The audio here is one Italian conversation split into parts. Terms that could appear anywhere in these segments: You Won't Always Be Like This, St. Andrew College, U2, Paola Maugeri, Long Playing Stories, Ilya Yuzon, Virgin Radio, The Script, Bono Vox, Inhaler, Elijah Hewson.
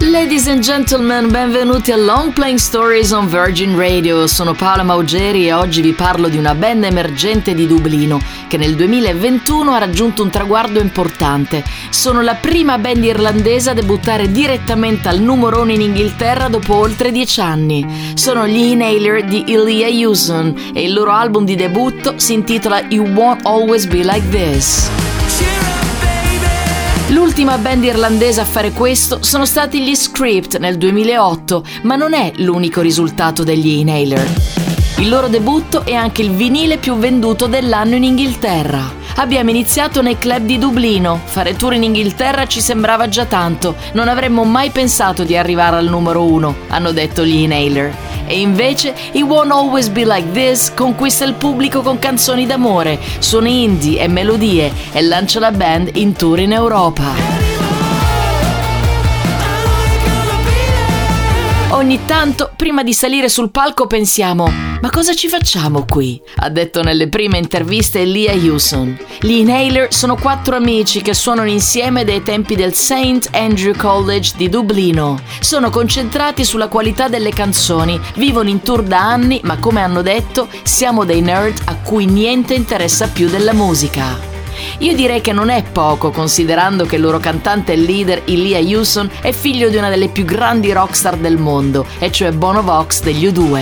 Ladies and gentlemen, benvenuti a Long Playing Stories on Virgin Radio. Sono Paola Maugeri e oggi vi parlo di una band emergente di Dublino che nel 2021 ha raggiunto un traguardo importante. Sono la prima band irlandese a debuttare direttamente al numero uno in Inghilterra dopo oltre 10 anni. Sono gli Inhaler di Ilya Yuzon e il loro album di debutto si intitola You Won't Always Be Like This. L'ultima band irlandese a fare questo sono stati gli Script nel 2008, ma non è l'unico risultato degli Inhaler. Il loro debutto è anche il vinile più venduto dell'anno in Inghilterra. Abbiamo iniziato nei club di Dublino, fare tour in Inghilterra ci sembrava già tanto, non avremmo mai pensato di arrivare al numero uno, hanno detto gli Inhaler. E invece You Won't Always Be Like This conquista il pubblico con canzoni d'amore, suoni indie e melodie e lancia la band in tour in Europa. Ogni tanto, prima di salire sul palco pensiamo: ma cosa ci facciamo qui? Ha detto nelle prime interviste Elijah Hewson. Gli Inhaler sono 4 amici che suonano insieme dai tempi del St. Andrew College di Dublino. Sono concentrati sulla qualità delle canzoni, vivono in tour da anni, ma come hanno detto, siamo dei nerd a cui niente interessa più della musica. Io direi che non è poco, considerando che il loro cantante e leader Ilya Yuzon è figlio di una delle più grandi rockstar del mondo, e cioè Bono Vox degli U2.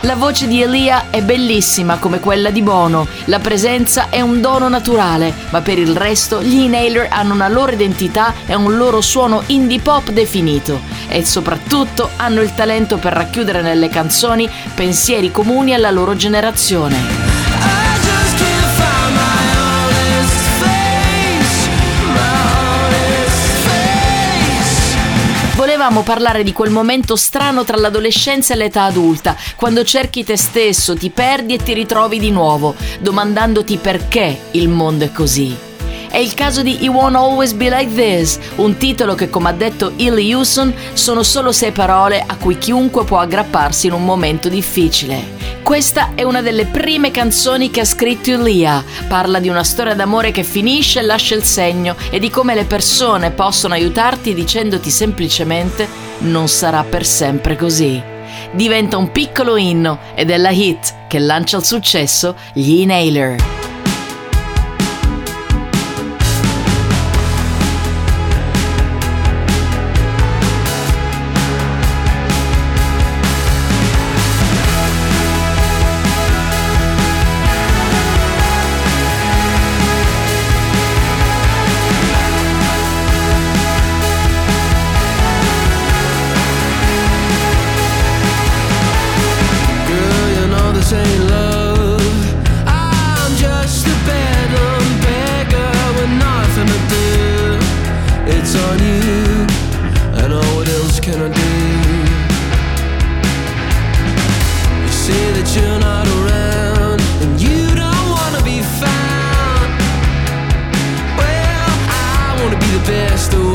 La voce di Ilya è bellissima come quella di Bono, la presenza è un dono naturale, ma per il resto gli Inhaler hanno una loro identità e un loro suono indie pop definito, e soprattutto hanno il talento per racchiudere nelle canzoni pensieri comuni alla loro generazione. Volevamo parlare di quel momento strano tra l'adolescenza e l'età adulta, quando cerchi te stesso, ti perdi e ti ritrovi di nuovo, domandandoti perché il mondo è così. È il caso di You Won't Always Be Like This, un titolo che, come ha detto Ilya Yuzon, sono solo 6 parole a cui chiunque può aggrapparsi in un momento difficile. Questa è una delle prime canzoni che ha scritto Ilya. Parla di una storia d'amore che finisce e lascia il segno e di come le persone possono aiutarti dicendoti semplicemente non sarà per sempre così. Diventa un piccolo inno ed è la hit che lancia al successo gli Inhaler. Best